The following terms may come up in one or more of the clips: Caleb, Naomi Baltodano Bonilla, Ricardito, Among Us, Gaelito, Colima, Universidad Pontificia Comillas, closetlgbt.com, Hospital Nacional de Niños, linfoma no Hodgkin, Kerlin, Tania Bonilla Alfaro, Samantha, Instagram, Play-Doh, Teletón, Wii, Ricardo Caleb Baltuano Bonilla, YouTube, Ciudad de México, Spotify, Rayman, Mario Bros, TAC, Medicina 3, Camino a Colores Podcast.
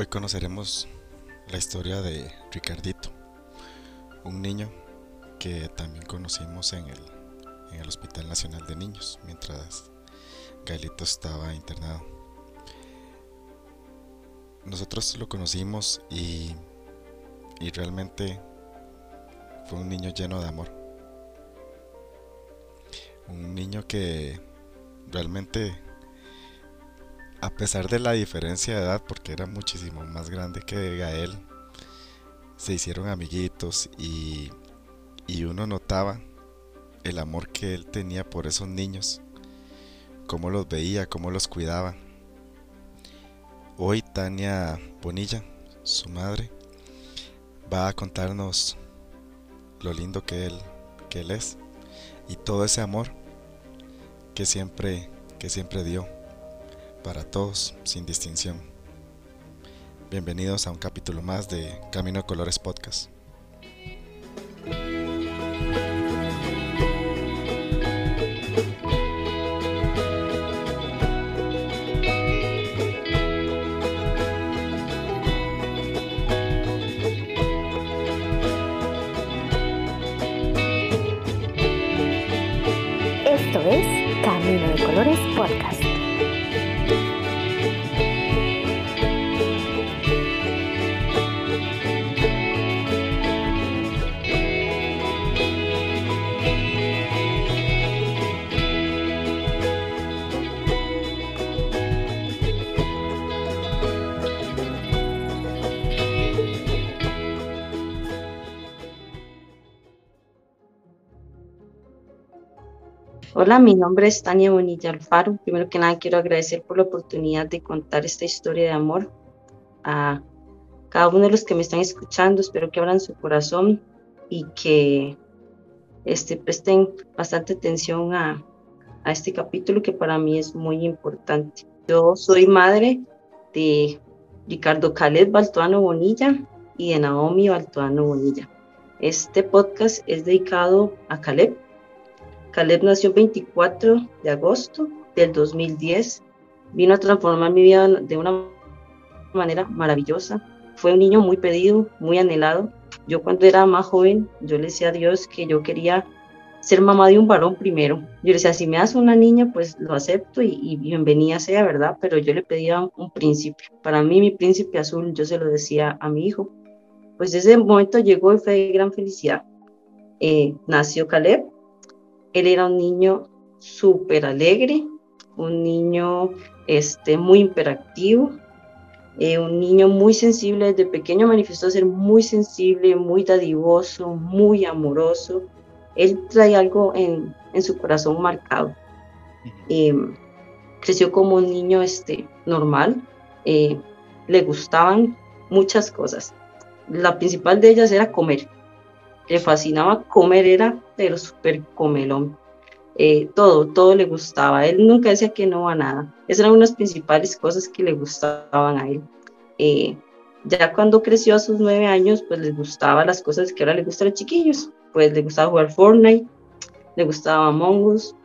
Hoy conoceremos la historia de Ricardito, un niño que también conocimos en el Hospital Nacional de Niños mientras Gaelito estaba internado. Nosotros lo conocimos y realmente fue un niño lleno de amor, un niño que realmente, a pesar de la diferencia de edad, porque era muchísimo más grande que Gael, se hicieron amiguitos y uno notaba el amor que él tenía por esos niños, cómo los veía, cómo los cuidaba. Hoy Tania Bonilla, su madre, va a contarnos lo lindo que él es y todo ese amor que siempre dio para todos, sin distinción. Bienvenidos a un capítulo más de Camino a Colores Podcast. Podcast. Hola, mi nombre es Tania Bonilla Alfaro. Primero que nada quiero agradecer por la oportunidad de contar esta historia de amor a cada uno de los que me están escuchando. Espero que abran su corazón y que presten bastante atención a este capítulo, que para mí es muy importante. Yo soy madre de Ricardo Caleb Baltuano Bonilla y de Naomi Baltodano Bonilla. Este podcast es dedicado a Caleb. Caleb nació el 24 de agosto del 2010, vino a transformar mi vida de una manera maravillosa. Fue un niño muy pedido, muy anhelado. Yo cuando era más joven, yo le decía a Dios que yo quería ser mamá de un varón primero. Yo le decía, si me das una niña, pues lo acepto y bienvenida sea, ¿verdad? Pero yo le pedía un príncipe. Para mí, mi príncipe azul, yo se lo decía a mi hijo. Pues ese momento llegó y fue de gran felicidad. Nació Caleb. Él era un niño súper alegre, un niño muy hiperactivo, un niño muy sensible. Desde pequeño manifestó ser muy sensible, muy dadivoso, muy amoroso. Él trae algo en su corazón marcado. Creció como un niño normal. Le gustaban muchas cosas. La principal de ellas era comer. Le fascinaba comer, era pero súper comelón. Todo le gustaba. Él nunca decía que no a nada. Esas eran unas principales cosas que le gustaban a él. Ya cuando creció a sus 9 años, pues les gustaban las cosas que ahora les gustan a los chiquillos. Pues le gustaba jugar Fortnite, le gustaba Among Us,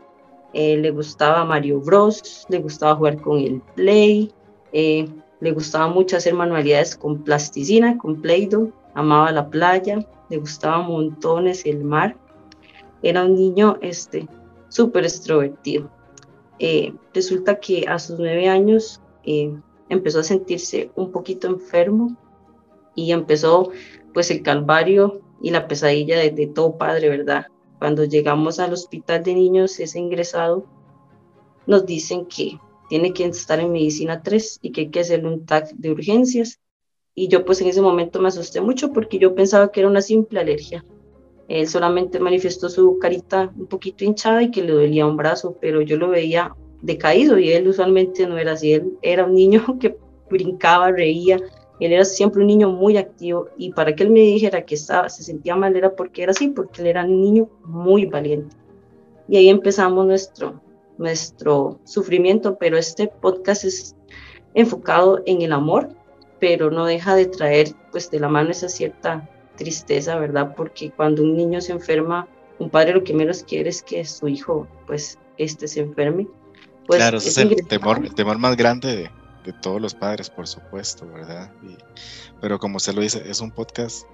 le gustaba Mario Bros, le gustaba jugar con el Play, le gustaba mucho hacer manualidades con plasticina, con Play-Doh, amaba la playa, le gustaba montones el mar. Era un niño súper extrovertido. Resulta que a sus 9 años empezó a sentirse un poquito enfermo y empezó pues el calvario y la pesadilla de todo padre, ¿verdad? Cuando llegamos al hospital de niños, es ingresado, nos dicen que tiene que estar en Medicina 3 y que hay que hacerle un TAC de urgencias. Y yo pues en ese momento me asusté mucho porque yo pensaba que era una simple alergia. Él solamente manifestó su carita un poquito hinchada y que le dolía un brazo, pero yo lo veía decaído y él usualmente no era así. Él era un niño que brincaba, reía, él era siempre un niño muy activo, y para que él me dijera que se sentía mal era porque era así, porque él era un niño muy valiente. Y ahí empezamos nuestro sufrimiento, pero este podcast es enfocado en el amor, pero no deja de traer pues de la mano esa cierta tristeza, ¿verdad? Porque cuando un niño se enferma, un padre lo que menos quiere es que su hijo, pues, se enferme. Pues, claro, ese es el temor más grande de todos los padres, por supuesto, ¿verdad? Pero como usted lo dice, es un podcast,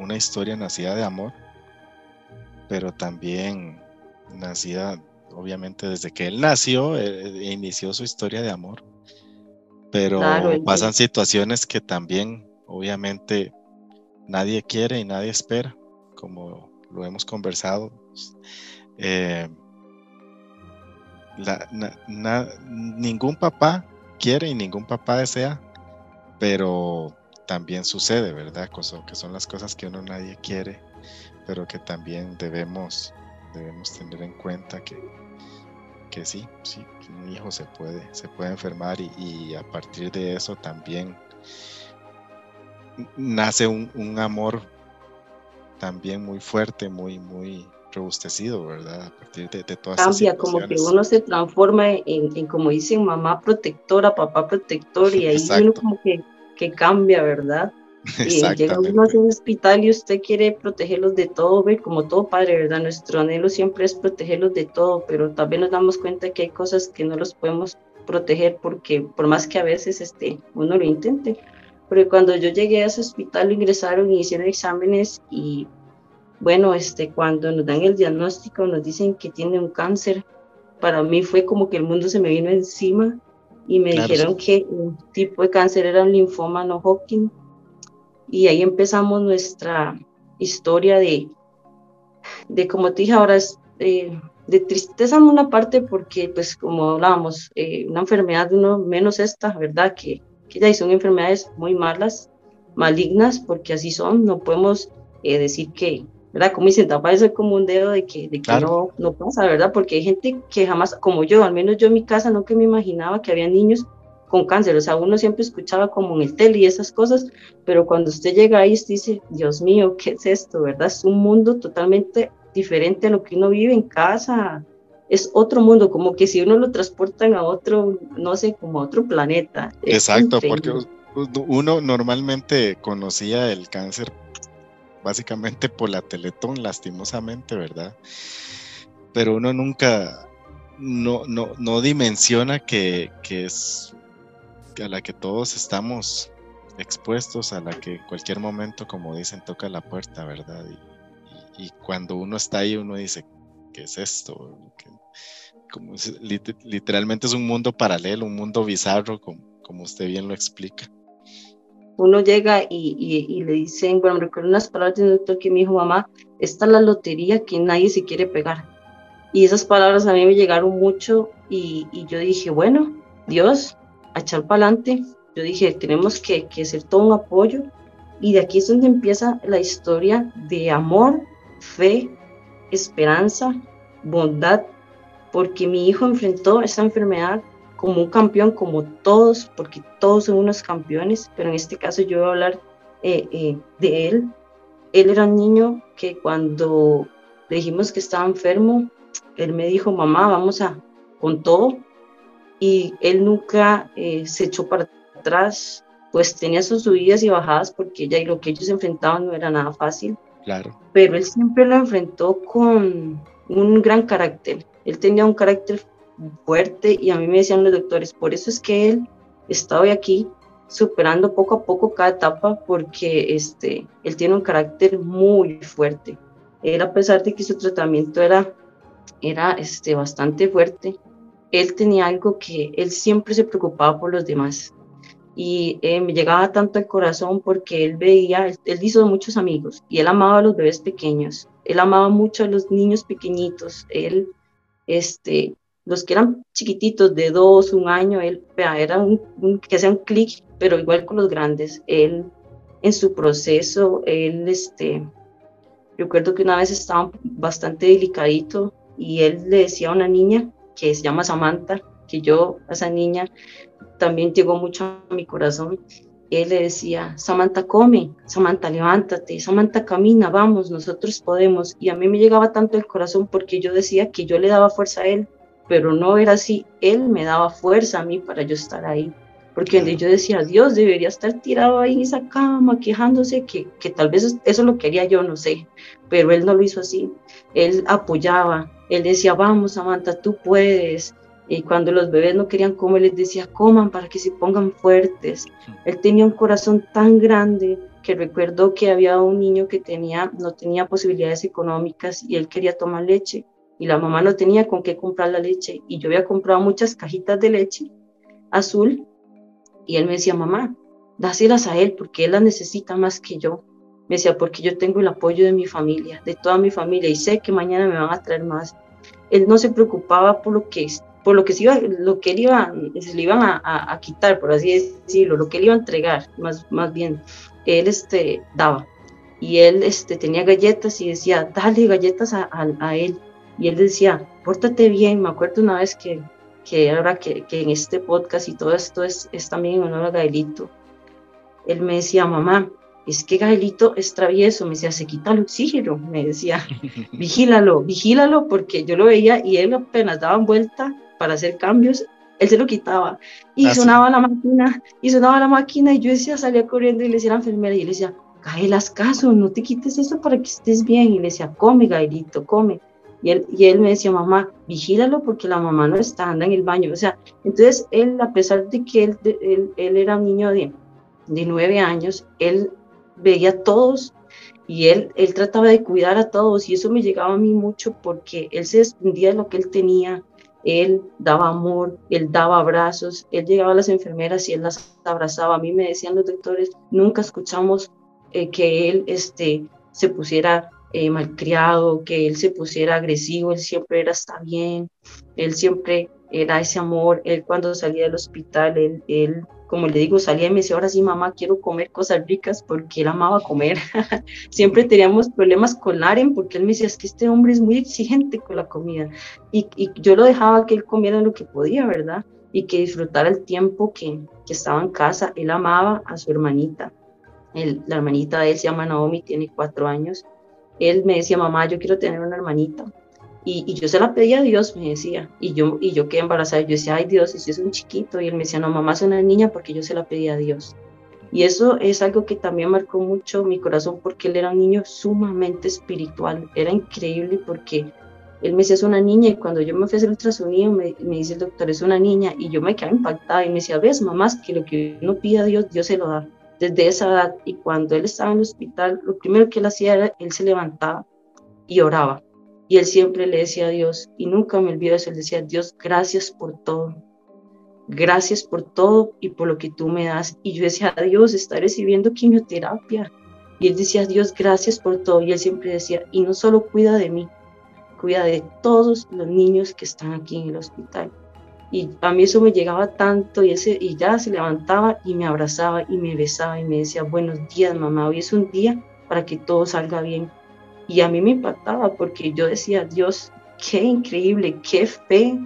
una historia nacida de amor, pero también nacida, obviamente, desde que él nació, inició su historia de amor, pero claro, pasan situaciones que también, obviamente, nadie quiere y nadie espera, como lo hemos conversado. Ningún papá quiere y ningún papá desea, pero también sucede, ¿verdad? Que son las cosas que nadie quiere, pero que también debemos tener en cuenta que sí, un hijo se puede enfermar y a partir de eso también nace un amor también muy fuerte, muy, muy robustecido, ¿verdad? A partir de todas esas situaciones. Cambia, como que uno se transforma en como dicen, mamá protectora, papá protector, y ahí uno como que cambia, ¿verdad? Llega uno a un hospital y usted quiere protegerlos de todo, como todo padre, ¿verdad? Nuestro anhelo siempre es protegerlos de todo, pero también nos damos cuenta que hay cosas que no los podemos proteger, porque por más que a veces uno lo intente. Porque cuando yo llegué a ese hospital, lo ingresaron y hicieron exámenes y bueno, cuando nos dan el diagnóstico, nos dicen que tiene un cáncer. Para mí fue como que el mundo se me vino encima y me dijeron que un tipo de cáncer era un linfoma no Hodgkin. Y ahí empezamos nuestra historia de como te dije ahora, de tristeza en una parte, porque pues como hablábamos, una enfermedad de uno menos esta, ¿verdad? Que ya son enfermedades muy malignas, porque así son, no podemos decir que, ¿verdad? Como dicen, tapar eso como un dedo de que claro, no pasa, ¿verdad? Porque hay gente que jamás, como yo, al menos yo en mi casa, nunca me imaginaba que había niños con cáncer, o sea, uno siempre escuchaba como en el tele y esas cosas, pero cuando usted llega ahí, usted dice, Dios mío, ¿qué es esto, verdad? Es un mundo totalmente diferente a lo que uno vive en casa, es otro mundo, como que si uno lo transportan a otro, no sé, como a otro planeta. Exacto, porque uno normalmente conocía el cáncer básicamente por la Teletón, lastimosamente, ¿verdad? Pero uno nunca, no dimensiona que es a la que todos estamos expuestos, a la que en cualquier momento, como dicen, toca la puerta, ¿verdad? Y cuando uno está ahí, uno dice, ¿qué es esto? Como es, literalmente es un mundo paralelo, un mundo bizarro, como usted bien lo explica. Uno llega y le dicen, bueno, recuerdo unas palabras de un doctor que me dijo, mamá, esta es la lotería que nadie se quiere pegar. Y esas palabras a mí me llegaron mucho y yo dije, bueno, Dios, a echar para adelante. Yo dije, tenemos que hacer todo un apoyo. Y de aquí es donde empieza la historia de amor, fe, esperanza, bondad, porque mi hijo enfrentó esa enfermedad como un campeón, como todos, porque todos son unos campeones, pero en este caso yo voy a hablar de él. Él era un niño que cuando le dijimos que estaba enfermo, él me dijo, mamá, con todo, y él nunca se echó para atrás, pues tenía sus subidas y bajadas, porque ya lo que ellos enfrentaban no era nada fácil. Claro. Pero él siempre lo enfrentó con un gran carácter. Él tenía un carácter fuerte y a mí me decían los doctores, por eso es que él está hoy aquí superando poco a poco cada etapa, porque él tiene un carácter muy fuerte. Él, a pesar de que su tratamiento era bastante fuerte, él tenía algo que él siempre se preocupaba por los demás. Y me llegaba tanto al corazón porque él veía, él hizo muchos amigos y él amaba a los bebés pequeños, él amaba mucho a los niños pequeñitos, él, los que eran chiquititos de 2, 1 año, él era que hacía un clic, pero igual con los grandes, él en su proceso, recuerdo que una vez estaba bastante delicadito y él le decía a una niña que se llama Samantha, que yo a esa niña también llegó mucho a mi corazón. Él le decía, Samantha come, Samantha levántate, Samantha camina, vamos, nosotros podemos. Y a mí me llegaba tanto el corazón porque yo decía que yo le daba fuerza a él, pero no era así, él me daba fuerza a mí para yo estar ahí. Porque yo decía, Dios, debería estar tirado ahí en esa cama, quejándose, que tal vez eso lo quería yo, no sé. Pero él no lo hizo así, él apoyaba, él decía, vamos Samantha, tú puedes. Y cuando los bebés no querían comer, les decía, coman para que se pongan fuertes. Él tenía un corazón tan grande que recuerdo que había un niño que no tenía posibilidades económicas y él quería tomar leche. Y la mamá no tenía con qué comprar la leche. Y yo había comprado muchas cajitas de leche azul. Y él me decía, mamá, dáselas a él porque él las necesita más que yo. Me decía, porque yo tengo el apoyo de mi familia, de toda mi familia. Y sé que mañana me van a traer más. Él no se preocupaba por lo que se le iban a quitar, por así decirlo, lo que le iba a entregar, más bien, él daba, y él tenía galletas y decía, dale galletas a él, y él decía, pórtate bien. Me acuerdo una vez que ahora que en este podcast y todo esto es también en honor a Gaelito, él me decía, mamá, es que Gaelito es travieso, me decía, se quita el oxígeno, me decía, vigílalo, porque yo lo veía y él apenas daba vuelta para hacer cambios, él se lo quitaba, y sonaba la máquina, y yo decía, salía corriendo y le decía a la enfermera, y le decía, Gael, haz caso, no te quites eso para que estés bien, y le decía, come Gaelito, come, y él me decía, mamá, vigílalo porque la mamá no está, anda en el baño, o sea, entonces él, a pesar de que él era un niño de 9 años, él veía a todos y él trataba de cuidar a todos, y eso me llegaba a mí mucho porque él se desprendía de lo que él tenía, él daba amor, él daba abrazos, él llegaba a las enfermeras y él las abrazaba. A mí me decían los doctores, nunca escuchamos que él se pusiera malcriado, que él se pusiera agresivo, él siempre era está bien, él siempre era ese amor. Él cuando salía del hospital, él como le digo, salía y me decía, ahora sí mamá, quiero comer cosas ricas, porque él amaba comer. Siempre teníamos problemas con Aren, porque él me decía, es que este hombre es muy exigente con la comida, y yo lo dejaba que él comiera lo que podía, ¿verdad? Y que disfrutara el tiempo que estaba en casa. Él amaba a su hermanita, la hermanita de él se llama Naomi, tiene 4 años, él me decía, mamá, yo quiero tener una hermanita, y yo se la pedía a Dios, me decía, y yo quedé embarazada, yo decía, ay Dios, si es un chiquito, y él me decía, no mamá, es una niña, porque yo se la pedía a Dios, y eso es algo que también marcó mucho mi corazón, porque él era un niño sumamente espiritual, era increíble, porque él me decía, es una niña, y cuando yo me fui a hacer el ultrasonido, me dice el doctor, es una niña, y yo me quedé impactada, y me decía, ves mamá, es que lo que uno pide a Dios, Dios se lo da, desde esa edad. Y cuando él estaba en el hospital, lo primero que él hacía era, él se levantaba y oraba, y él siempre le decía a Dios, y nunca me olvido eso, él decía, Dios, gracias por todo y por lo que tú me das, y yo decía, Dios, está recibiendo quimioterapia, y él decía, Dios, gracias por todo, y él siempre decía, y no solo cuida de mí, cuida de todos los niños que están aquí en el hospital, y a mí eso me llegaba tanto, y ya se levantaba, y me abrazaba, y me besaba, y me decía, buenos días mamá, hoy es un día para que todo salga bien. Y a mí me impactaba porque yo decía, Dios, qué increíble, qué fe,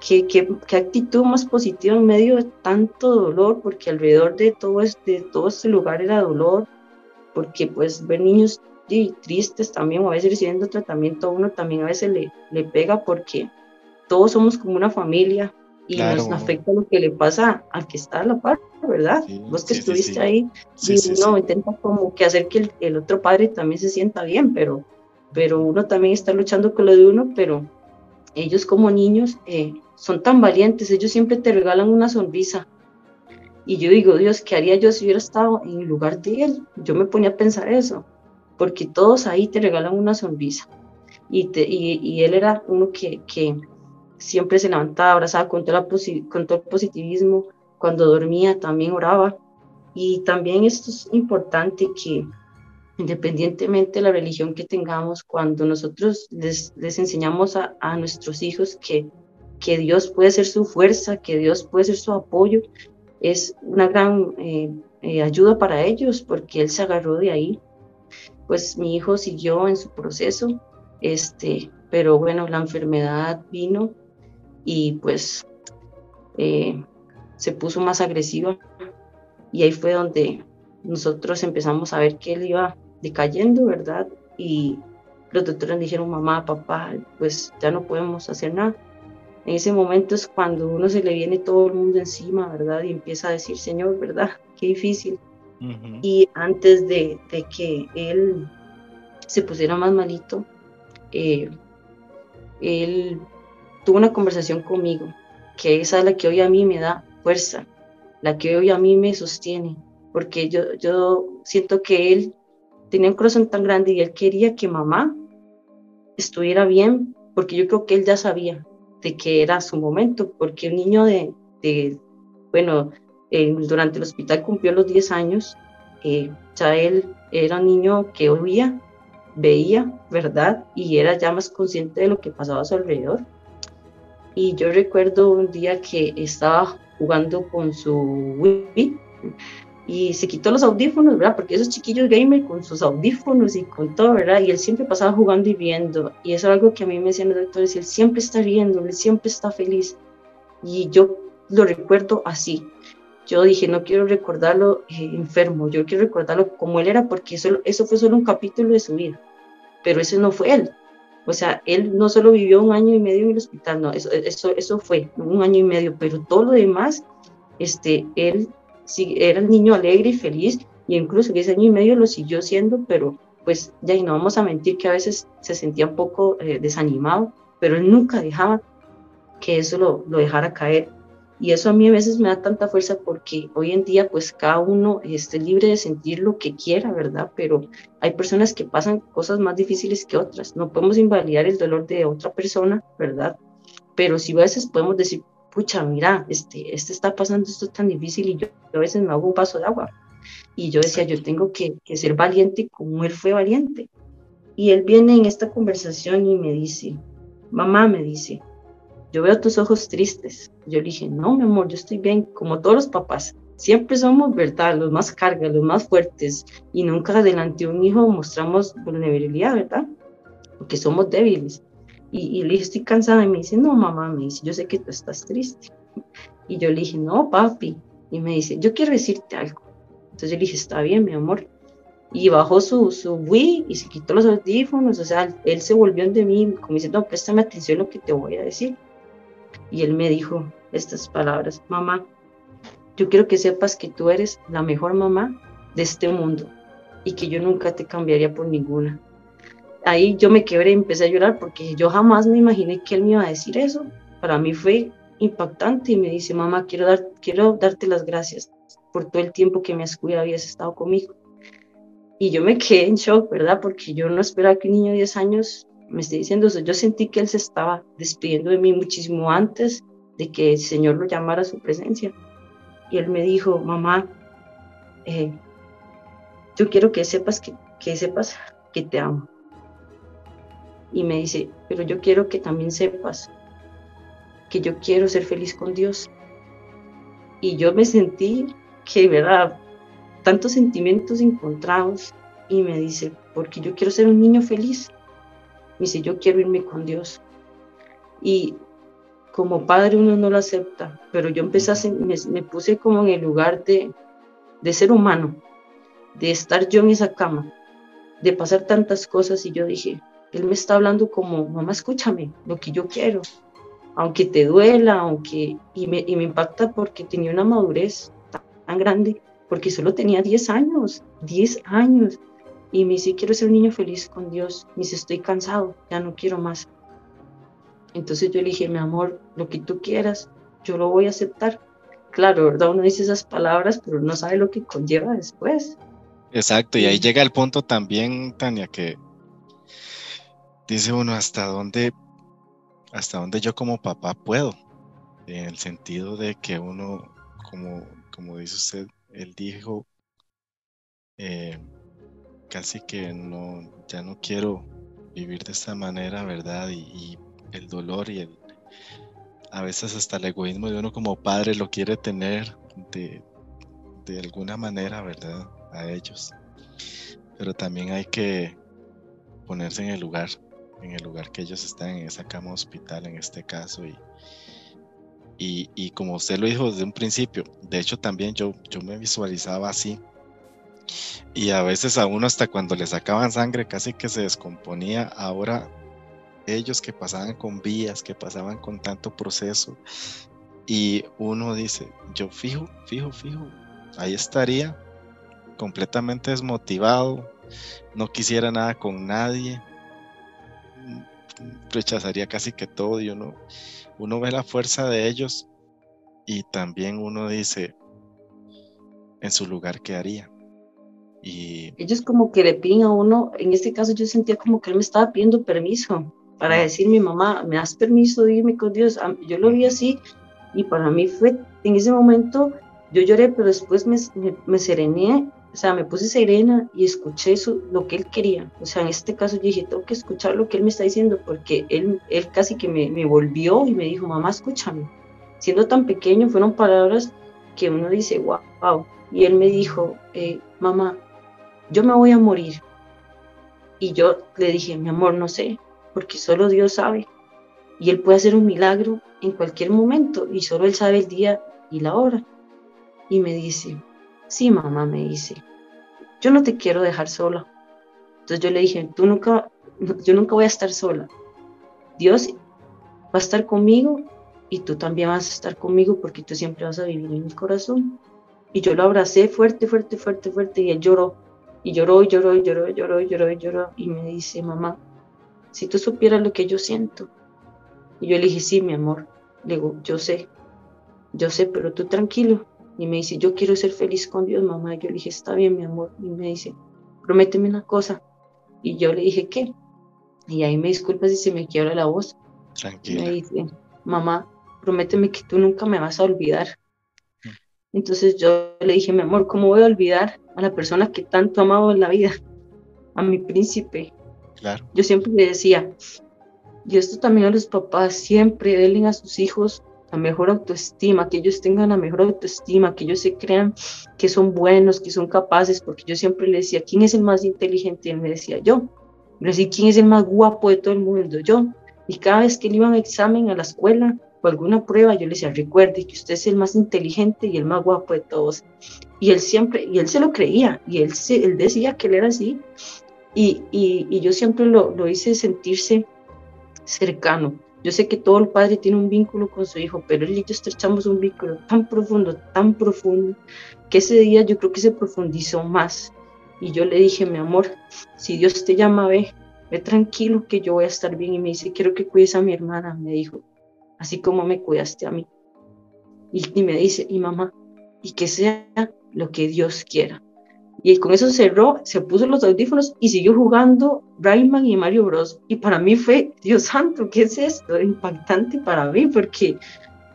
qué actitud más positiva en medio de tanto dolor, porque alrededor de todo este lugar era dolor, porque pues ver niños tristes también, a veces recibiendo tratamiento, a uno también a veces le pega, porque todos somos como una familia y claro, nos afecta lo que le pasa al que está a la par, ¿verdad? Sí, vos que sí, estuviste sí, ahí, sí, y sí, uno sí, intenta como que hacer que el otro padre también se sienta bien, pero uno también está luchando con lo de uno, pero ellos como niños son tan valientes, ellos siempre te regalan una sonrisa, y yo digo, Dios, ¿qué haría yo si hubiera estado en el lugar de él? Yo me ponía a pensar eso, porque todos ahí te regalan una sonrisa, y él era uno que siempre se levantaba, abrazaba con todo el positivismo, cuando dormía también oraba, y también esto es importante, que independientemente de la religión que tengamos, cuando nosotros les enseñamos a nuestros hijos que Dios puede ser su fuerza, que Dios puede ser su apoyo, es una gran ayuda para ellos, porque él se agarró de ahí. Pues mi hijo siguió en su proceso, pero bueno, la enfermedad vino, y pues se puso más agresiva, y ahí fue donde nosotros empezamos a ver que él iba decayendo, ¿verdad? Y los doctores dijeron, mamá, papá, pues ya no podemos hacer nada. En ese momento es cuando uno se le viene todo el mundo encima, ¿verdad? Y empieza a decir, Señor, ¿verdad? Qué difícil. Uh-huh. Y antes de que él se pusiera más malito, él tuvo una conversación conmigo, que esa es la que hoy a mí me da fuerza, la que hoy a mí me sostiene, porque yo siento que él tenía un corazón tan grande y él quería que mamá estuviera bien, porque yo creo que él ya sabía de que era su momento, porque un niño durante el hospital cumplió los 10 años, ya él era un niño que oía, veía, ¿verdad? Y era ya más consciente de lo que pasaba a su alrededor. Y yo recuerdo un día que estaba jugando con su Wii y se quitó los audífonos, ¿verdad? Porque esos chiquillos gamer con sus audífonos y con todo, ¿verdad? Y él siempre pasaba jugando y riendo. Y eso era algo que a mí me decían los doctores, él siempre está riendo, él siempre está feliz. Y yo lo recuerdo así. Yo dije, no quiero recordarlo enfermo, yo quiero recordarlo como él era, porque eso fue solo un capítulo de su vida. Pero ese no fue él. O sea, él no solo vivió 1 año y medio en el hospital, no, eso fue 1 año y medio, pero todo lo demás, él sí, era el niño alegre y feliz, y incluso que ese 1 año y medio lo siguió siendo, pero pues ya, y no vamos a mentir que a veces se sentía un poco desanimado, pero él nunca dejaba que eso lo dejara caer, y eso a mí a veces me da tanta fuerza, porque hoy en día pues cada uno esté libre de sentir lo que quiera, ¿verdad? Pero hay personas que pasan cosas más difíciles que otras, no podemos invalidar el dolor de otra persona, ¿verdad? Pero sí a veces podemos decir, pucha, mira, está pasando esto tan difícil y yo a veces me hago un vaso de agua. Y yo decía, yo tengo que ser valiente como él fue valiente. Y él viene en esta conversación y me dice, mamá, me dice, yo veo tus ojos tristes. Yo le dije, no, mi amor, yo estoy bien, como todos los papás. Siempre somos, ¿verdad?, los más cargas, los más fuertes, y nunca delante de un hijo mostramos vulnerabilidad, ¿verdad?, porque somos débiles. Y le dije, estoy cansada, y me dice, no, mamá, me dice, yo sé que tú estás triste. Y yo le dije, no, papi, y me dice, yo quiero decirte algo. Entonces yo le dije, está bien, mi amor. Y bajó su Wii y se quitó los audífonos, o sea, él se volvió de mí, como dice, no, préstame atención a lo que te voy a decir. Y él me dijo estas palabras, mamá, yo quiero que sepas que tú eres la mejor mamá de este mundo y que yo nunca te cambiaría por ninguna. Ahí yo me quebré y empecé a llorar porque yo jamás me imaginé que él me iba a decir eso. Para mí fue impactante y me dice, mamá, quiero darte las gracias por todo el tiempo que me has cuidado y has estado conmigo. Y yo me quedé en shock, ¿verdad? Porque yo no esperaba que un niño de 10 años... me estoy diciendo eso. Yo sentí que él se estaba despidiendo de mí muchísimo antes de que el Señor lo llamara a su presencia. Y él me dijo, mamá, yo quiero que sepas que te amo. Y me dice, pero yo quiero que también sepas que yo quiero ser feliz con Dios. Y yo me sentí que, ¿verdad?, tantos sentimientos encontrados. Y me dice, porque yo quiero ser un niño feliz. Me dice, yo quiero irme con Dios. Y como padre uno no lo acepta, pero yo me puse como en el lugar de ser humano, de estar yo en esa cama, de pasar tantas cosas, y yo dije, él me está hablando como, mamá, escúchame, lo que yo quiero, aunque te duela, y me impacta porque tenía una madurez tan grande, porque solo tenía 10 años. Y me dice, quiero ser un niño feliz con Dios. Me dice, estoy cansado, ya no quiero más. Entonces yo le dije, mi amor, lo que tú quieras, yo lo voy a aceptar. Claro, ¿verdad? Uno dice esas palabras, pero no sabe lo que conlleva después. Exacto, y ahí llega el punto también, Tania, que dice uno, ¿hasta dónde yo como papá puedo? En el sentido de que uno, como dice usted, él dijo... casi que no, ya no quiero vivir de esta manera, ¿verdad? Y el dolor y a veces hasta el egoísmo de uno como padre lo quiere tener de alguna manera, ¿verdad? A ellos. Pero también hay que ponerse en el lugar que ellos están, en esa cama hospital en este caso. Y como usted lo dijo desde un principio, de hecho también yo me visualizaba así. Y a veces a uno hasta cuando le sacaban sangre casi que se descomponía. Ahora ellos que pasaban con vías, que pasaban con tanto proceso, y uno dice, yo fijo, ahí estaría completamente desmotivado, no quisiera nada con nadie, rechazaría casi que todo, y uno ve la fuerza de ellos y también uno dice, en su lugar, ¿qué haría? Y ellos como que le piden a uno, en este caso yo sentía como que él me estaba pidiendo permiso para decirme, mamá, ¿me das permiso de irme con Dios? Yo lo vi así y para mí fue, en ese momento yo lloré, pero después me serené, o sea, me puse serena y escuché lo que él quería. O sea, en este caso yo dije, tengo que escuchar lo que él me está diciendo, porque él casi que me volvió y me dijo, mamá, escúchame. Siendo tan pequeño, fueron palabras que uno dice, wow. Y él me dijo, mamá, yo me voy a morir. Y yo le dije, mi amor, no sé, porque solo Dios sabe. Y él puede hacer un milagro en cualquier momento, y solo él sabe el día y la hora. Y me dice, sí, mamá, me dice, yo no te quiero dejar sola. Entonces yo le dije, yo nunca voy a estar sola. Dios va a estar conmigo y tú también vas a estar conmigo, porque tú siempre vas a vivir en mi corazón. Y yo lo abracé fuerte, fuerte, fuerte, fuerte, y él lloró. Y lloró. Y me dice, mamá, si tú supieras lo que yo siento. Y yo le dije, sí, mi amor. Le digo, yo sé, pero tú tranquilo. Y me dice, yo quiero ser feliz con Dios, mamá. Y yo le dije, está bien, mi amor. Y me dice, prométeme una cosa. Y yo le dije, ¿qué? Y ahí me disculpa si se me quiebra la voz. Tranquila. Me dice, mamá, prométeme que tú nunca me vas a olvidar. Entonces yo le dije, mi amor, ¿cómo voy a olvidar a la persona que tanto he amado en la vida? A mi príncipe. Claro. Yo siempre le decía, y esto también a los papás, siempre denle a sus hijos la mejor autoestima, que ellos tengan la mejor autoestima, que ellos se crean que son buenos, que son capaces, porque yo siempre le decía, ¿quién es el más inteligente? Y él me decía, yo. Le decía, ¿quién es el más guapo de todo el mundo? Yo. Y cada vez que él iba a un examen a la escuela o alguna prueba, yo le decía, recuerde que usted es el más inteligente y el más guapo de todos. Y él siempre, y él se lo creía, y él decía que él era así, y yo siempre lo hice sentirse cercano. Yo sé que todo el padre tiene un vínculo con su hijo, pero él y yo estrechamos un vínculo tan profundo, que ese día yo creo que se profundizó más. Y yo le dije, mi amor, si Dios te llama, ve tranquilo que yo voy a estar bien. Y me dice, quiero que cuides a mi hermana, me dijo, así como me cuidaste a mí. Y me dice, y mamá, y que sea lo que Dios quiera. Y con eso cerró, se puso los audífonos y siguió jugando Rayman y Mario Bros. Y para mí fue, Dios santo, ¿qué es esto? Impactante para mí, porque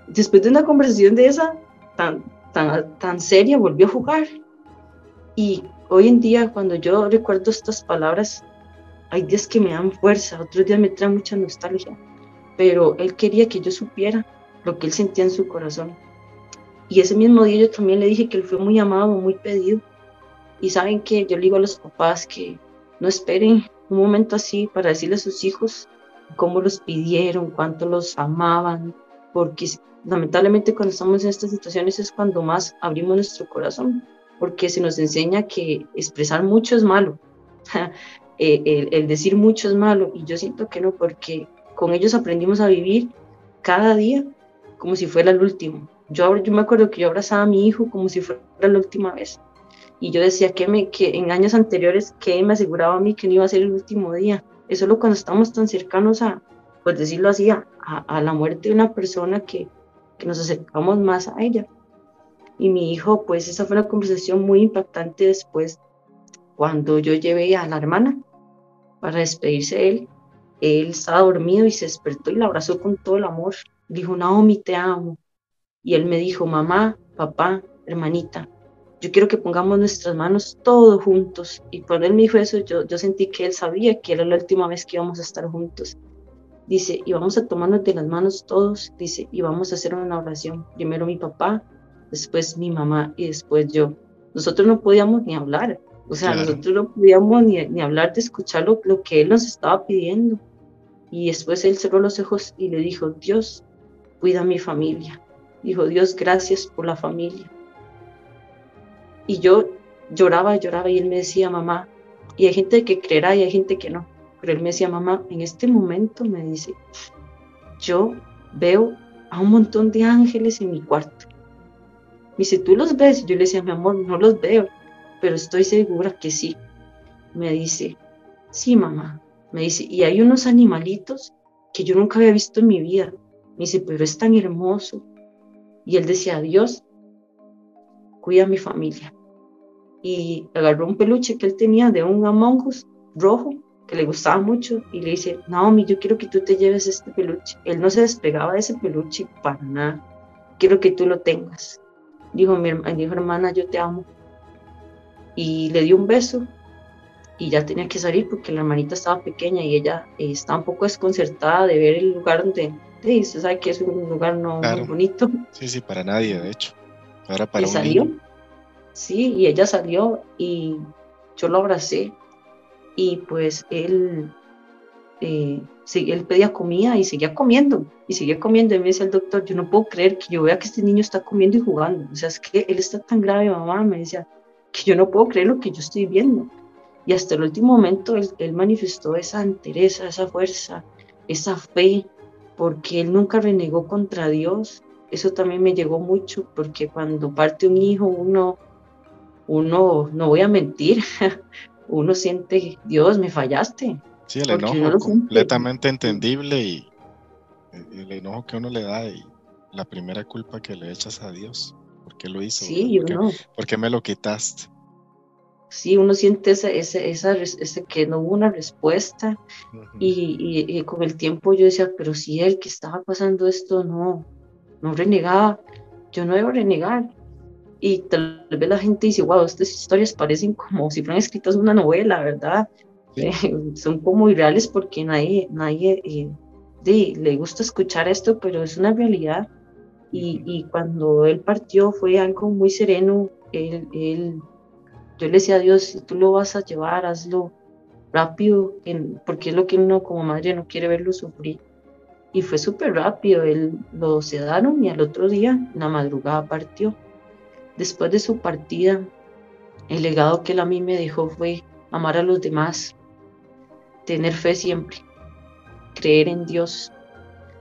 después de una conversación de esa tan seria, volvió a jugar. Y hoy en día, cuando yo recuerdo estas palabras, hay días que me dan fuerza, otros días me traen mucha nostalgia, pero él quería que yo supiera lo que él sentía en su corazón. Y ese mismo día yo también le dije que él fue muy amado, muy pedido. Y saben que yo le digo a los papás que no esperen un momento así para decirle a sus hijos cómo los pidieron, cuánto los amaban, porque lamentablemente cuando estamos en estas situaciones es cuando más abrimos nuestro corazón, porque se nos enseña que expresar mucho es malo, el decir mucho es malo, y yo siento que no, porque con ellos aprendimos a vivir cada día como si fuera el último. Yo me acuerdo que yo abrazaba a mi hijo como si fuera la última vez. Y yo decía que en años anteriores que me aseguraba a mí que no iba a ser el último día. Es solo cuando estamos tan cercanos a, pues decirlo así, a la muerte de una persona que nos acercamos más a ella. Y mi hijo, pues esa fue una conversación muy impactante después, cuando yo llevé a la hermana para despedirse de él. Él estaba dormido y se despertó y la abrazó con todo el amor. Dijo, Naomi, te amo. Y él me dijo, mamá, papá, hermanita, yo quiero que pongamos nuestras manos todos juntos. Y cuando él me dijo eso, yo sentí que él sabía que era la última vez que íbamos a estar juntos. Dice, y vamos a tomarnos de las manos todos, dice, y vamos a hacer una oración. Primero mi papá, después mi mamá y después yo. Nosotros no podíamos ni hablar, o sea, claro, nosotros no podíamos ni hablar de escuchar lo que él nos estaba pidiendo. Y después él cerró los ojos y le dijo, Dios, cuida a mi familia. Dijo, Dios, gracias por la familia. Y yo lloraba y él me decía, mamá, y hay gente que creerá y hay gente que no, pero él me decía, mamá, en este momento, me dice, yo veo a un montón de ángeles en mi cuarto. Me dice, ¿tú los ves? Yo le decía, mi amor, no los veo, pero estoy segura que sí. Me dice, sí, mamá, Me dice, y hay unos animalitos que yo nunca había visto en mi vida. Me dice, pero es tan hermoso. Y él decía, Dios, cuida a mi familia. Y agarró un peluche que él tenía de un Among Us rojo, que le gustaba mucho, y le dice, Naomi, yo quiero que tú te lleves este peluche. Él no se despegaba de ese peluche para nada. Quiero que tú lo tengas. Dijo, hermana, yo te amo. Y le dio un beso, y ya tenía que salir porque la hermanita estaba pequeña, y ella estaba un poco desconcertada de ver el lugar donde... Sí, usted sabe que es un lugar no claro. muy bonito. Sí, sí, para nadie, de hecho. Ahora para un salió. Niño. Sí, y ella salió y yo lo abracé. Y pues él pedía comida y seguía comiendo. Y seguía comiendo. Y me decía el doctor, yo no puedo creer que yo vea que este niño está comiendo y jugando. O sea, es que él está tan grave, mamá. Me decía que yo no puedo creer lo que yo estoy viendo. Y hasta el último momento él manifestó esa entereza, esa fuerza, esa fe, porque él nunca renegó contra Dios. Eso también me llegó mucho, porque cuando parte un hijo, uno no voy a mentir, uno siente, Dios, me fallaste. Sí, el enojo es completamente entendible, y el enojo que uno le da y la primera culpa que le echas a Dios, ¿por qué lo hizo? Sí, yo no. ¿Por qué me lo quitaste? Sí, uno siente ese que no hubo una respuesta. Uh-huh. y con el tiempo yo decía, pero si él que estaba pasando esto no renegaba, yo no debo renegar. Y tal vez la gente dice, wow, estas historias parecen como si fueran escritas en una novela, ¿verdad? Sí. Son como irreales porque nadie le gusta escuchar esto, pero es una realidad. Y cuando él partió fue algo muy sereno. Yo le decía a Dios, si tú lo vas a llevar, hazlo rápido, porque es lo que uno como madre no quiere verlo sufrir. Y fue súper rápido, él lo sedaron y al otro día, en la madrugada, partió. Después de su partida, el legado que él a mí me dejó fue amar a los demás, tener fe siempre, creer en Dios.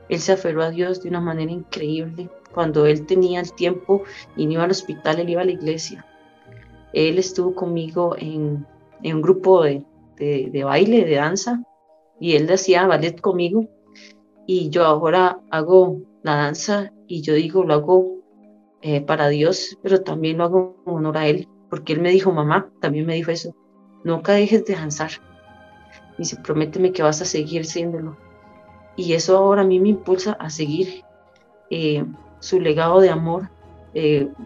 Él se aferró a Dios de una manera increíble. Cuando él tenía el tiempo y no iba al hospital, él iba a la iglesia. Él estuvo conmigo en un grupo de baile, de danza, y él hacía ballet conmigo, y yo ahora hago la danza, y yo digo, lo hago para Dios, pero también lo hago en honor a él, porque él me dijo, mamá, también me dijo eso, nunca dejes de danzar, y dice, prométeme que vas a seguir siéndolo, y eso ahora a mí me impulsa a seguir su legado de amor.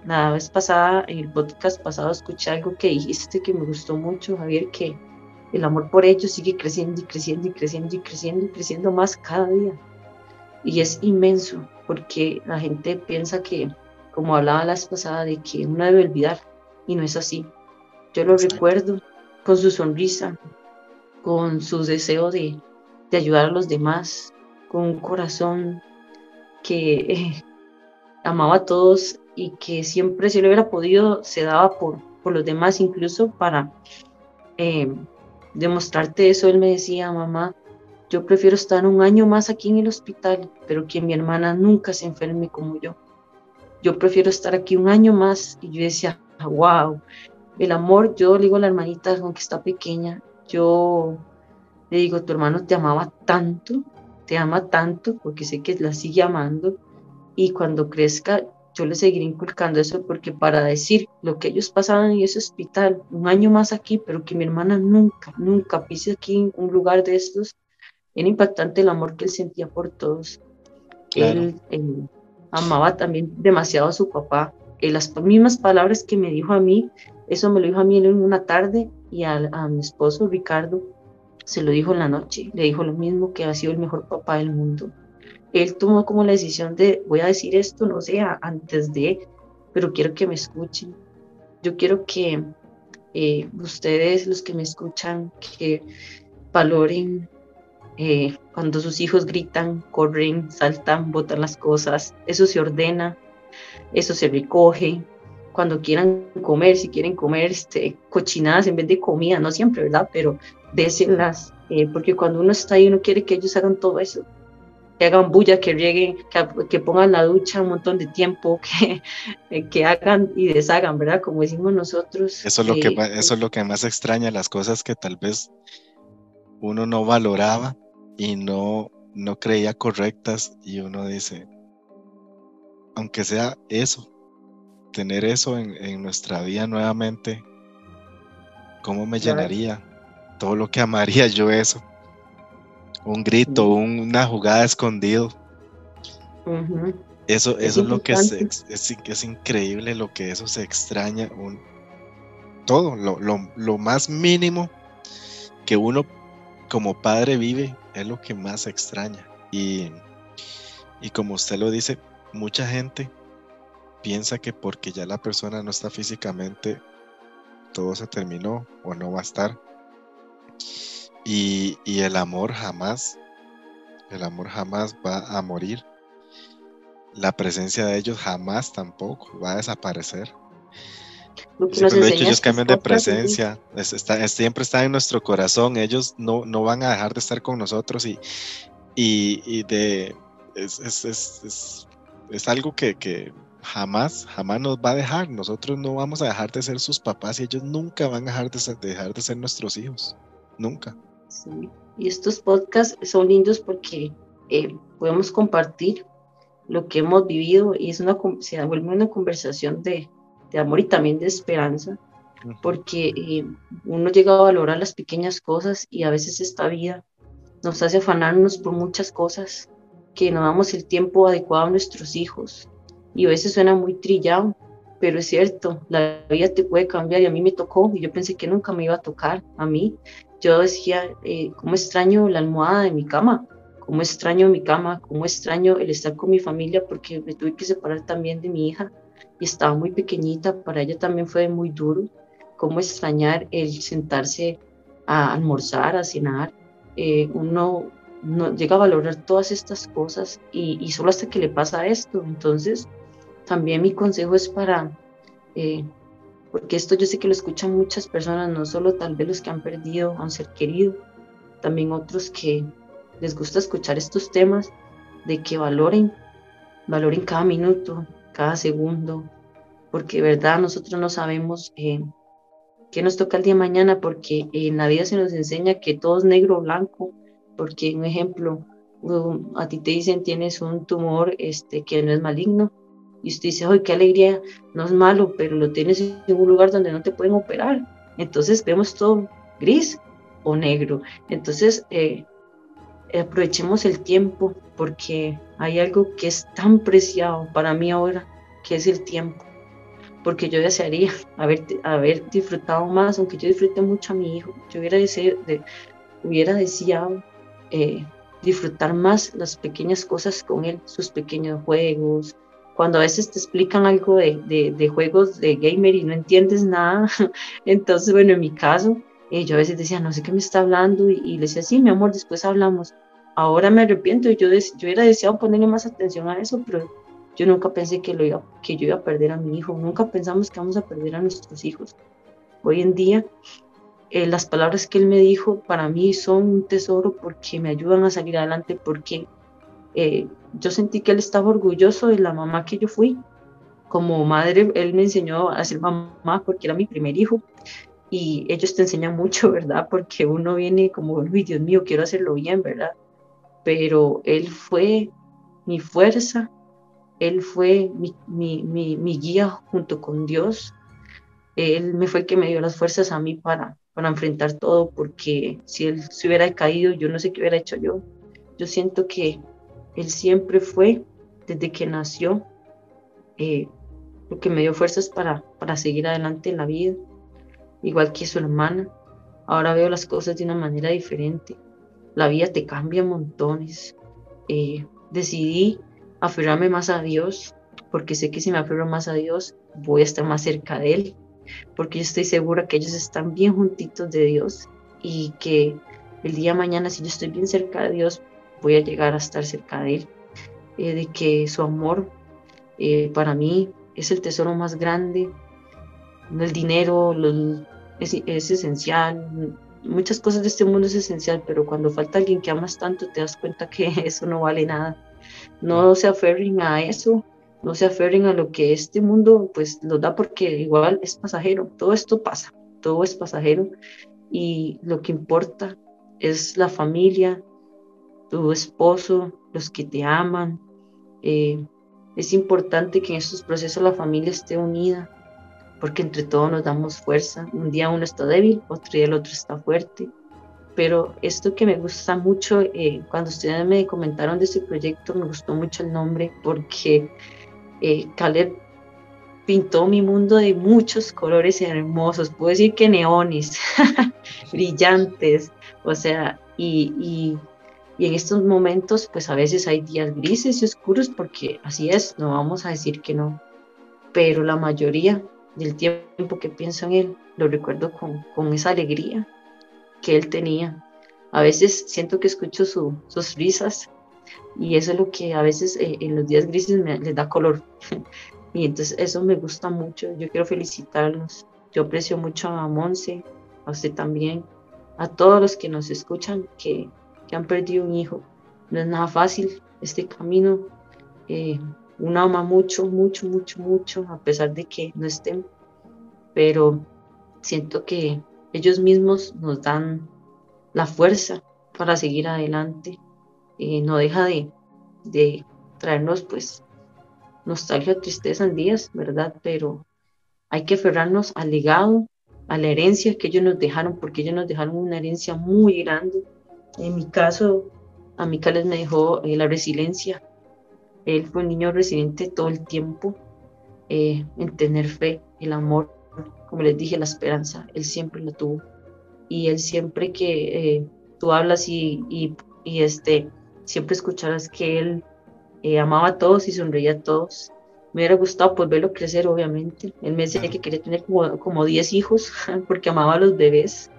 La vez pasada, en el podcast pasado, escuché algo que dijiste que me gustó mucho, Javier, que el amor por ellos sigue creciendo y creciendo y creciendo y creciendo y creciendo más cada día, y es inmenso, porque la gente piensa que, como hablaba la vez pasada, de que uno debe olvidar, y no es así. Yo lo recuerdo con su sonrisa, con su deseo de ayudar a los demás, con un corazón que amaba a todos, y que siempre, si lo hubiera podido, se daba por los demás, incluso para demostrarte eso. Él me decía, mamá, yo prefiero estar un año más aquí en el hospital, pero que mi hermana nunca se enferme como yo. Yo prefiero estar aquí un año más. Y yo decía, wow, el amor. Yo le digo a la hermanita, aunque está pequeña, yo le digo, tu hermano te amaba tanto, te ama tanto, porque sé que la sigue amando, y cuando crezca, yo le seguiré inculcando eso, porque para decir lo que ellos pasaban en ese hospital, un año más aquí, pero que mi hermana nunca pise aquí en un lugar de estos, era impactante el amor que él sentía por todos. Claro. Él amaba también demasiado a su papá. Las mismas palabras que me dijo a mí, eso me lo dijo a mí en una tarde, y a mi esposo Ricardo se lo dijo en la noche, le dijo lo mismo, que ha sido el mejor papá del mundo. Él tomó como la decisión de, voy a decir esto, no sé, antes de, pero quiero que me escuchen. Yo quiero que ustedes, los que me escuchan, que valoren cuando sus hijos gritan, corren, saltan, botan las cosas. Eso se ordena, eso se recoge. Cuando quieran comer, si quieren comer cochinadas en vez de comida, no siempre, ¿verdad? Pero désenlas, porque cuando uno está ahí, uno quiere que ellos hagan todo eso. Que hagan bulla, que rieguen, que pongan la ducha un montón de tiempo, que hagan y deshagan, ¿verdad? Como decimos nosotros. Eso es lo que más extraña, las cosas que tal vez uno no valoraba y no creía correctas, y uno dice, aunque sea eso, tener eso en nuestra vida nuevamente, ¿cómo me llenaría? Todo lo que amaría yo eso. Un grito, una jugada escondido. Uh-huh. Eso es lo que es increíble, lo que eso se extraña. Todo, lo más mínimo que uno como padre vive es lo que más extraña. Y como usted lo dice, mucha gente piensa que porque ya la persona no está físicamente, todo se terminó o no va a estar. Y el amor jamás va a morir. La presencia de ellos jamás tampoco va a desaparecer. De hecho, ellos cambian de presencia, siempre están en nuestro corazón. Ellos no van a dejar de estar con nosotros. Es algo que jamás nos va a dejar. Nosotros no vamos a dejar de ser sus papás, y ellos nunca van a dejar de ser nuestros hijos, nunca. Sí. Y estos podcasts son lindos porque podemos compartir lo que hemos vivido, y se vuelve una conversación de amor y también de esperanza, porque uno llega a valorar las pequeñas cosas, y a veces esta vida nos hace afanarnos por muchas cosas que no damos el tiempo adecuado a nuestros hijos. Y a veces suena muy trillado, pero es cierto, la vida te puede cambiar, y a mí me tocó, y yo pensé que nunca me iba a tocar a mí. Yo decía, cómo extraño la almohada de mi cama, cómo extraño mi cama, cómo extraño el estar con mi familia, porque me tuve que separar también de mi hija, y estaba muy pequeñita, para ella también fue muy duro. Cómo extrañar el sentarse a almorzar, a cenar. Uno no llega a valorar todas estas cosas, y solo hasta que le pasa esto. Entonces, también mi consejo es para, porque esto yo sé que lo escuchan muchas personas, no solo tal vez los que han perdido a un ser querido, también otros que les gusta escuchar estos temas, de que valoren cada minuto, cada segundo, porque de verdad nosotros no sabemos qué nos toca el día de mañana, porque en la vida se nos enseña que todo es negro o blanco. Porque, un ejemplo, a ti te dicen tienes un tumor que no es maligno, y usted dice, ¡ay, qué alegría! No es malo, pero lo tienes en un lugar donde no te pueden operar. Entonces vemos todo gris o negro. Entonces aprovechemos el tiempo, porque hay algo que es tan preciado para mí ahora, que es el tiempo. Porque yo desearía haber disfrutado más, aunque yo disfruté mucho a mi hijo. Yo hubiera deseado disfrutar más las pequeñas cosas con él, sus pequeños juegos. Cuando a veces te explican algo de juegos de gamer y no entiendes nada, entonces, bueno, en mi caso, yo a veces decía, no sé qué me está hablando, y le decía, sí, mi amor, después hablamos. Ahora me arrepiento, y yo hubiera deseado ponerle más atención a eso, pero yo nunca pensé que yo iba a perder a mi hijo. Nunca pensamos que vamos a perder a nuestros hijos. Hoy en día, las palabras que él me dijo para mí son un tesoro, porque me ayudan a salir adelante, porque yo sentí que él estaba orgulloso de la mamá que yo fui. Como madre, él me enseñó a ser mamá, porque era mi primer hijo, y ellos te enseñan mucho, ¿verdad? Porque uno viene como, uy, Dios mío, quiero hacerlo bien, ¿verdad? Pero él fue mi fuerza, él fue mi guía junto con Dios. Él me fue el que me dio las fuerzas a mí para enfrentar todo, porque si él se hubiera caído, yo no sé qué hubiera hecho yo. Yo siento que él siempre fue, desde que nació, lo que me dio fuerzas para seguir adelante en la vida, igual que su hermana. Ahora veo las cosas de una manera diferente. La vida te cambia montones. Decidí aferrarme más a Dios, porque sé que si me aferro más a Dios, voy a estar más cerca de Él, porque yo estoy segura que ellos están bien juntitos de Dios, y que el día de mañana, si yo estoy bien cerca de Dios, voy a llegar a estar cerca de Él. De que su amor para mí es el tesoro más grande. El dinero es esencial, muchas cosas de este mundo es esencial, pero cuando falta alguien que amas tanto, te das cuenta que eso no vale nada. No se aferren a eso, no se aferren a lo que este mundo pues los da, porque igual es pasajero. Todo esto pasa, todo es pasajero, y lo que importa es la familia, tu esposo, los que te aman. Es importante que en estos procesos la familia esté unida, porque entre todos nos damos fuerza. Un día uno está débil, otro día el otro está fuerte. Pero esto que me gusta mucho, cuando ustedes me comentaron de este proyecto, me gustó mucho el nombre, porque Caleb pintó mi mundo de muchos colores hermosos, puedo decir que neones, brillantes, o sea, y en estos momentos, pues a veces hay días grises y oscuros, porque así es, no vamos a decir que no, pero la mayoría del tiempo que pienso en él, lo recuerdo con esa alegría que él tenía. A veces siento que escucho sus risas, y eso es lo que a veces en los días grises les da color, y entonces eso me gusta mucho. Yo quiero felicitarlos, yo aprecio mucho a Monse, a usted también, a todos los que nos escuchan que han perdido un hijo. No es nada fácil este camino, uno ama mucho, mucho, mucho, mucho, a pesar de que no estén, pero siento que ellos mismos nos dan la fuerza para seguir adelante. No deja de traernos pues nostalgia, tristeza en días, ¿verdad? Pero hay que aferrarnos al legado, a la herencia que ellos nos dejaron, porque ellos nos dejaron una herencia muy grande. En mi caso, a mí Caleb me dejó la resiliencia. Él fue un niño resiliente todo el tiempo, en tener fe, el amor, como les dije, la esperanza, él siempre la tuvo. Y él siempre que tú hablas y siempre escucharás que él amaba a todos y sonreía a todos. Me hubiera gustado pues verlo crecer, obviamente. Él me decía que quería tener como 10 hijos porque amaba a los bebés.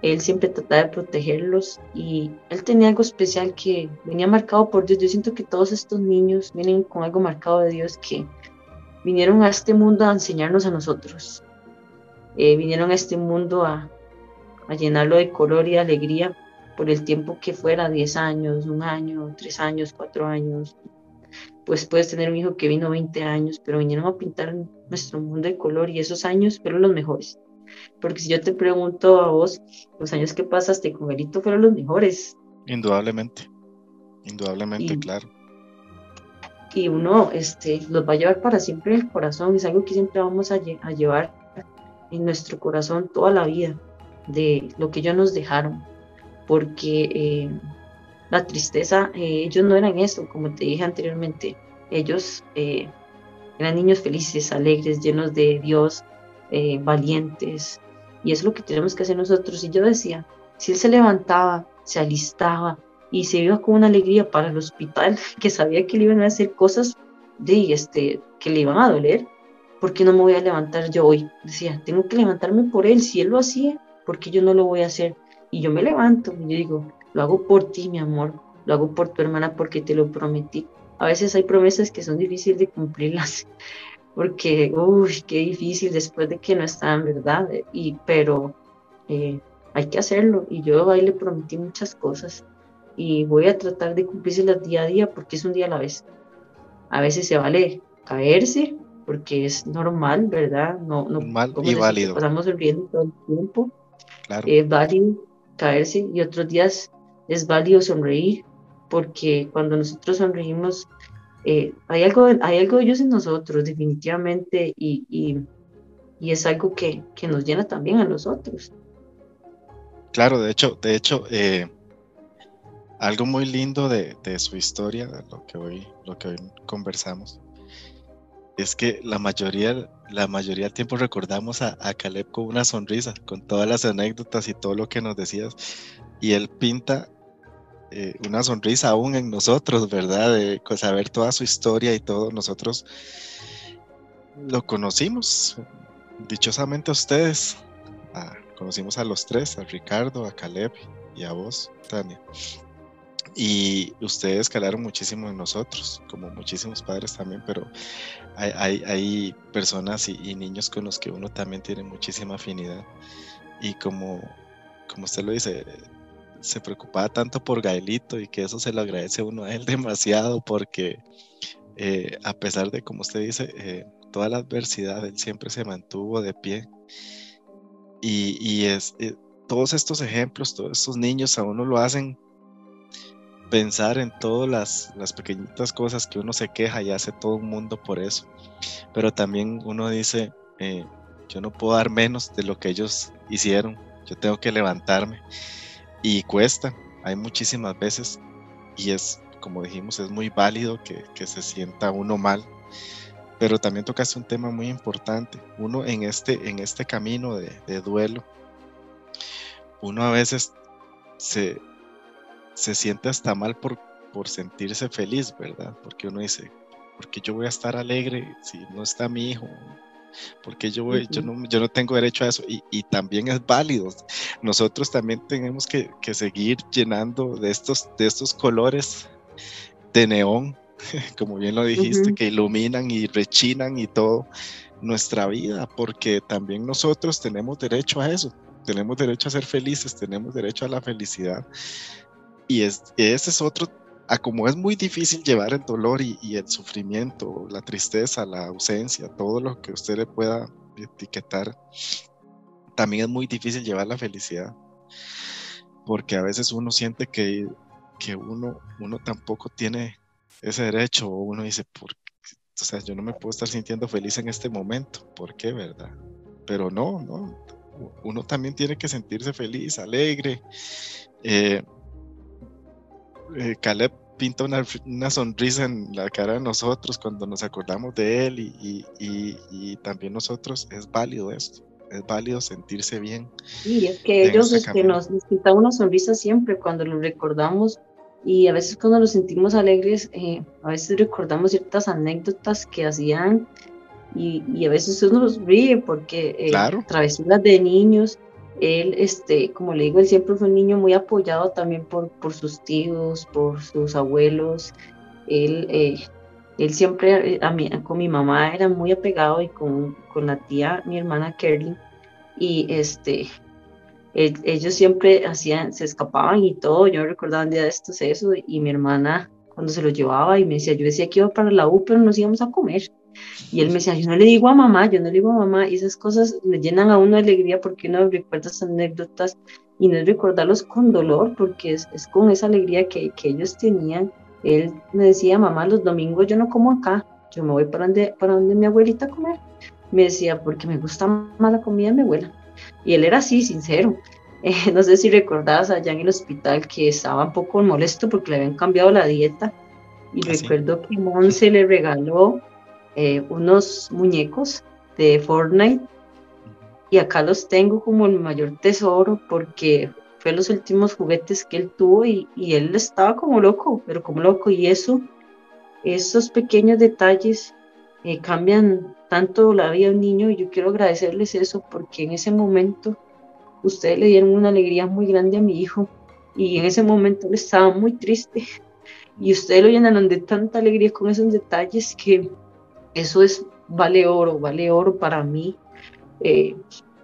Él siempre trataba de protegerlos y él tenía algo especial que venía marcado por Dios. Yo siento que todos estos niños vienen con algo marcado de Dios, que vinieron a este mundo a enseñarnos a nosotros. Vinieron a este mundo a llenarlo de color y de alegría por el tiempo que fuera, 10 años, un año, 3 años, 4 años. Pues puedes tener un hijo que vino 20 años, pero vinieron a pintar nuestro mundo de color y esos años fueron los mejores. Porque si yo te pregunto a vos, los años que pasaste con Gaelito fueron los mejores. Indudablemente, claro. Y uno los va a llevar para siempre en el corazón, es algo que siempre vamos a llevar en nuestro corazón toda la vida, de lo que ellos nos dejaron, porque la tristeza, ellos no eran eso, como te dije anteriormente, ellos eran niños felices, alegres, llenos de Dios, valientes, y es lo que tenemos que hacer nosotros. Y yo decía, si él se levantaba, se alistaba, y se iba con una alegría para el hospital, que sabía que le iban a hacer cosas que le iban a doler, ¿por qué no me voy a levantar yo hoy? Decía, tengo que levantarme por él, si él lo hacía, ¿por qué yo no lo voy a hacer? Y yo me levanto, y yo digo, lo hago por ti, mi amor, lo hago por tu hermana, porque te lo prometí. A veces hay promesas que son difíciles de cumplirlas, porque, qué difícil después de que no están, ¿verdad? Pero hay que hacerlo, y yo ahí le prometí muchas cosas, y voy a tratar de cumplírselas día a día, porque es un día a la vez. A veces se vale caerse, porque es normal, ¿verdad? No, normal y válido. Pasamos sonriendo todo el tiempo. Claro. Es válido caerse, y otros días es válido sonreír, porque cuando nosotros sonreímos, hay algo de ellos en nosotros, definitivamente, y es algo que nos llena también a nosotros. Claro, de hecho, algo muy lindo de su historia, lo que hoy conversamos, es que la mayoría del tiempo recordamos a Caleb con una sonrisa, con todas las anécdotas y todo lo que nos decías, y él pinta una sonrisa aún en nosotros, ¿verdad? De saber toda su historia y todo. Nosotros lo conocimos, dichosamente ustedes, conocimos a los tres, a Ricardo, a Caleb y a vos, Tania. Y ustedes calaron muchísimo en nosotros, como muchísimos padres también, pero hay personas y niños con los que uno también tiene muchísima afinidad. Y como usted lo dice, se preocupaba tanto por Gaelito, y que eso se lo agradece uno a él demasiado, porque a pesar de, como usted dice, toda la adversidad, él siempre se mantuvo de pie. Y es todos estos ejemplos, todos estos niños a uno lo hacen pensar en todas las pequeñitas cosas que uno se queja y hace todo un mundo por eso. Pero también uno dice, yo no puedo dar menos de lo que ellos hicieron, yo tengo que levantarme. Y cuesta, hay muchísimas veces, y es, como dijimos, es muy válido que se sienta uno mal. Pero también tocaste un tema muy importante. Uno en este camino de duelo, uno a veces se siente hasta mal por sentirse feliz, ¿verdad? Porque uno dice, ¿por qué yo voy a estar alegre si no está mi hijo? Porque yo no tengo derecho a eso. Y también es válido. Nosotros también tenemos que seguir llenando de estos colores de neón, como bien lo dijiste, que iluminan y rechinan y todo nuestra vida, porque también nosotros tenemos derecho a eso. Tenemos derecho a ser felices, tenemos derecho a la felicidad. Y ese es otro, como es muy difícil llevar el dolor y el sufrimiento, la tristeza, la ausencia, todo lo que usted le pueda etiquetar, también es muy difícil llevar la felicidad, porque a veces uno siente que uno tampoco tiene ese derecho, o uno dice, o sea, yo no me puedo estar sintiendo feliz en este momento, ¿por qué, verdad? Pero no, uno también tiene que sentirse feliz, alegre. Caleb pinta una sonrisa en la cara de nosotros cuando nos acordamos de él, y también nosotros, es válido esto, es válido sentirse bien. Y es que ellos nos pintan una sonrisa siempre cuando los recordamos, y a veces cuando nos sentimos alegres, a veces recordamos ciertas anécdotas que hacían, y a veces uno nos ríe porque claro, travesuras de niños. Él, como le digo, él siempre fue un niño muy apoyado también por sus tíos, por sus abuelos. Él siempre, con mi mamá era muy apegado, y con la tía, mi hermana Kerlin, y ellos siempre se escapaban y todo. Yo recordaba un día de estos eso, y mi hermana cuando se lo llevaba y me decía, yo decía que iba para la U, pero nos íbamos a comer. Y él me decía, yo no le digo a mamá, y esas cosas le llenan a uno de alegría, porque uno recuerda esas anécdotas, y no es recordarlos con dolor, porque es con esa alegría que ellos tenían. Él me decía, mamá, los domingos yo no como acá, yo me voy para donde mi abuelita a comer. Me decía, porque me gusta más la comida de mi abuela. Y él era así, sincero. No sé si recordabas allá en el hospital que estaba un poco molesto porque le habían cambiado la dieta, y así recuerdo que Monse le regaló unos muñecos de Fortnite, y acá los tengo como el mayor tesoro, porque fue los últimos juguetes que él tuvo, y él estaba como loco, y esos pequeños detalles cambian tanto la vida de un niño, y yo quiero agradecerles eso, porque en ese momento ustedes le dieron una alegría muy grande a mi hijo, y en ese momento él estaba muy triste, y ustedes lo llenaron de tanta alegría con esos detalles que eso vale oro para mí.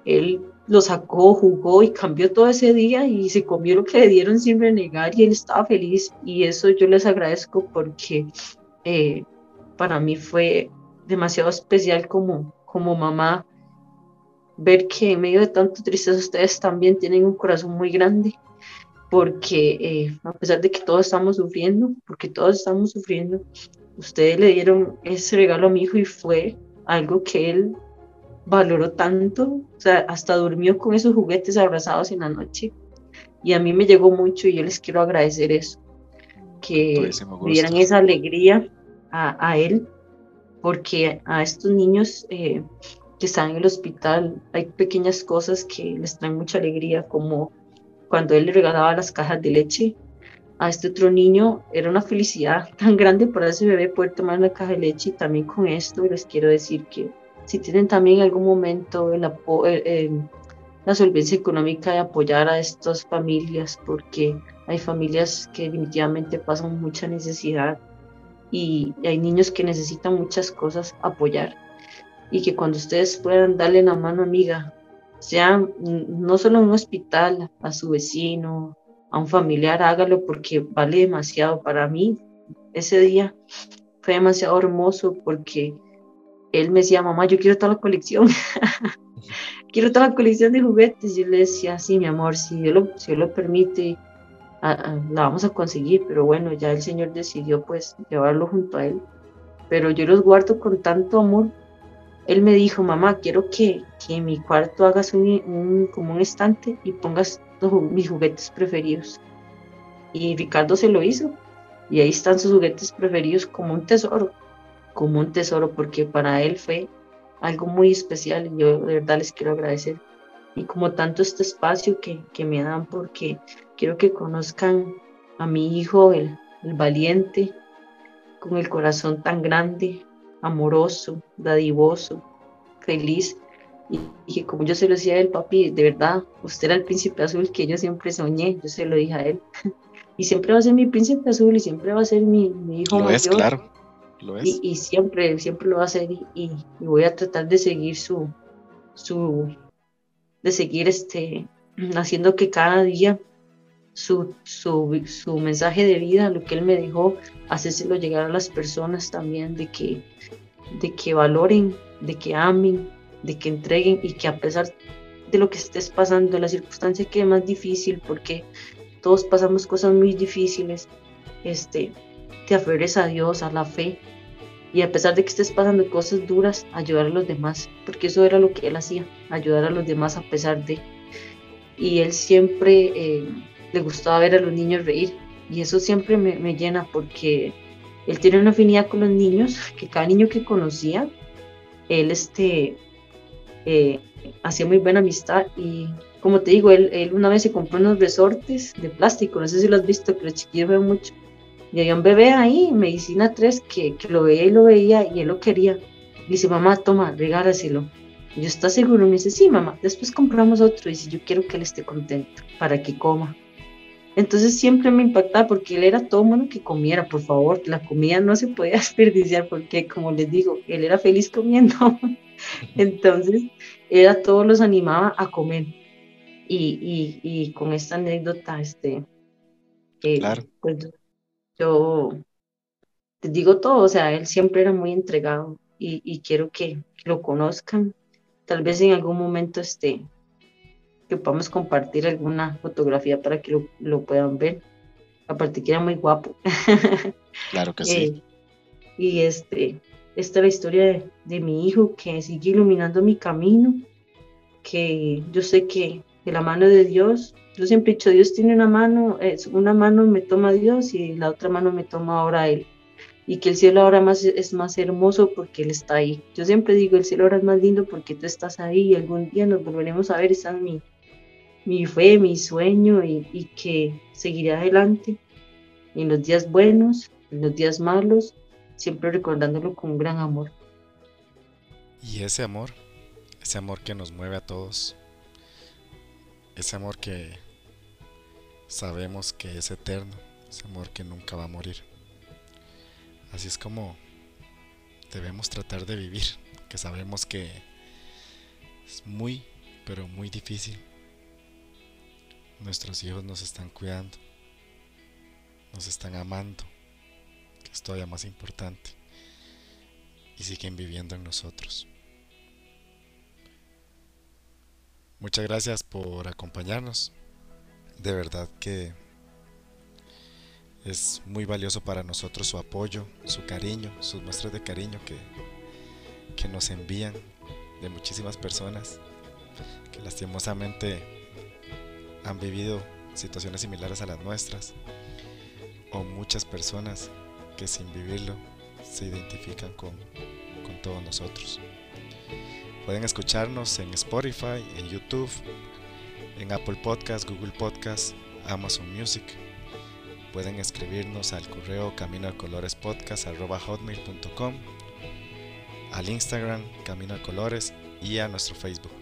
Él lo sacó, jugó y cambió todo ese día, y se comió lo que le dieron sin renegar, y él estaba feliz, y eso yo les agradezco, porque para mí fue demasiado especial como mamá ver que en medio de tanta tristeza ustedes también tienen un corazón muy grande, porque a pesar de que todos estamos sufriendo, ustedes le dieron ese regalo a mi hijo, y fue algo que él valoró tanto, o sea, hasta durmió con esos juguetes abrazados en la noche, y a mí me llegó mucho, y yo les quiero agradecer eso, que le dieran esa alegría a él, porque a estos niños que están en el hospital, hay pequeñas cosas que les traen mucha alegría, como cuando él le regalaba las cajas de leche. A este otro niño era una felicidad tan grande para ese bebé poder tomar una caja de leche, y también con esto les quiero decir que si tienen también en algún momento la solvencia económica de apoyar a estas familias, porque hay familias que definitivamente pasan mucha necesidad, y hay niños que necesitan muchas cosas apoyar, y que cuando ustedes puedan darle la mano amiga, sea no solo en un hospital, a su vecino, a un familiar, hágalo, porque vale demasiado. Para mí ese día fue demasiado hermoso, porque él me decía, mamá, yo quiero toda la colección, quiero toda la colección de juguetes. Y yo le decía, sí, mi amor, si Dios lo permite, la vamos a conseguir, pero bueno, ya el Señor decidió pues llevarlo junto a él, pero yo los guardo con tanto amor. Él me dijo, mamá, quiero que en mi cuarto hagas como un estante y pongas mis juguetes preferidos. Y Ricardo se lo hizo, y ahí están sus juguetes preferidos como un tesoro, porque para él fue algo muy especial, y yo de verdad les quiero agradecer, y como tanto este espacio que me dan, porque quiero que conozcan a mi hijo, el valiente, con el corazón tan grande, amoroso, dadivoso, feliz, y que como yo se lo decía a él, papi, de verdad, usted era el príncipe azul que yo siempre soñé, yo se lo dije a él, y siempre va a ser mi príncipe azul, y siempre va a ser mi hijo mayor. Lo es, claro, lo es. Y siempre lo va a ser, y voy a tratar de seguir haciendo que cada día su mensaje de vida, lo que él me dejó, hacérselo llegar a las personas también, de que valoren, de que amen, de que entreguen, y que a pesar de lo que estés pasando, de la circunstancia que es más difícil, porque todos pasamos cosas muy difíciles, te aferres a Dios, a la fe, y a pesar de que estés pasando cosas duras, ayudar a los demás, porque eso era lo que él hacía, ayudar a los demás a pesar de. Y él siempre le gustaba ver a los niños reír, y eso siempre me llena, porque él tiene una afinidad con los niños, que cada niño que conocía, él hacía muy buena amistad. Y como te digo, él una vez se compró unos resortes de plástico, no sé si lo has visto, que los chiquillos ven mucho, y había un bebé ahí, Medicina 3, que lo veía, y él lo quería, y dice, mamá, toma, regálaselo. Y yo, ¿estás seguro? Me dice, sí, mamá, después compramos otro. Y dice, yo quiero que él esté contento, para que coma. Entonces siempre me impactaba, porque él era todo bueno que comiera, por favor, la comida no se podía desperdiciar, porque como les digo, él era feliz comiendo. Entonces era todo, los animaba a comer. Y con esta anécdota, claro, pues, yo te digo todo, o sea, él siempre era muy entregado, y quiero que lo conozcan, tal vez en algún momento que podamos compartir alguna fotografía para que lo puedan ver, aparte que era muy guapo. Claro que sí. Y esta es la historia de mi hijo, que sigue iluminando mi camino, que yo sé que de la mano de Dios, yo siempre he dicho, Dios tiene una mano me toma Dios y la otra mano me toma ahora Él, y que el cielo ahora es más hermoso porque Él está ahí. Yo siempre digo, el cielo ahora es más lindo porque tú estás ahí, y algún día nos volveremos a ver. Esa es mi fe, mi sueño, y que seguiré adelante en los días buenos, en los días malos, siempre recordándolo con un gran amor. Y ese amor que nos mueve a todos, ese amor que sabemos que es eterno, ese amor que nunca va a morir. Así es como debemos tratar de vivir, que sabemos que es muy, pero muy difícil. Nuestros hijos nos están cuidando, nos están amando, que es todavía más importante, y siguen viviendo en nosotros. Muchas gracias por acompañarnos. De verdad que es muy valioso para nosotros su apoyo, su cariño, sus muestras de cariño que nos envían de muchísimas personas que lastimosamente han vivido situaciones similares a las nuestras, o muchas personas que sin vivirlo se identifican con todos nosotros. Pueden escucharnos en Spotify, en YouTube, en Apple Podcast, Google Podcast, Amazon Music. Pueden escribirnos al correo caminoacolorespodcast@hotmail.com, al Instagram Camino a Colores y a nuestro Facebook.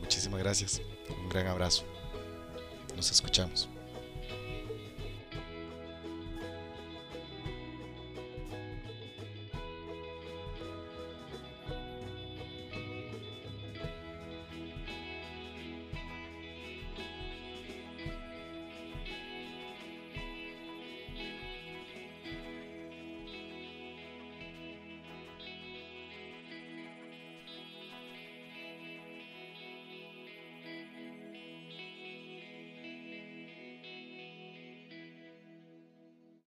Muchísimas gracias, un gran abrazo. Nos escuchamos.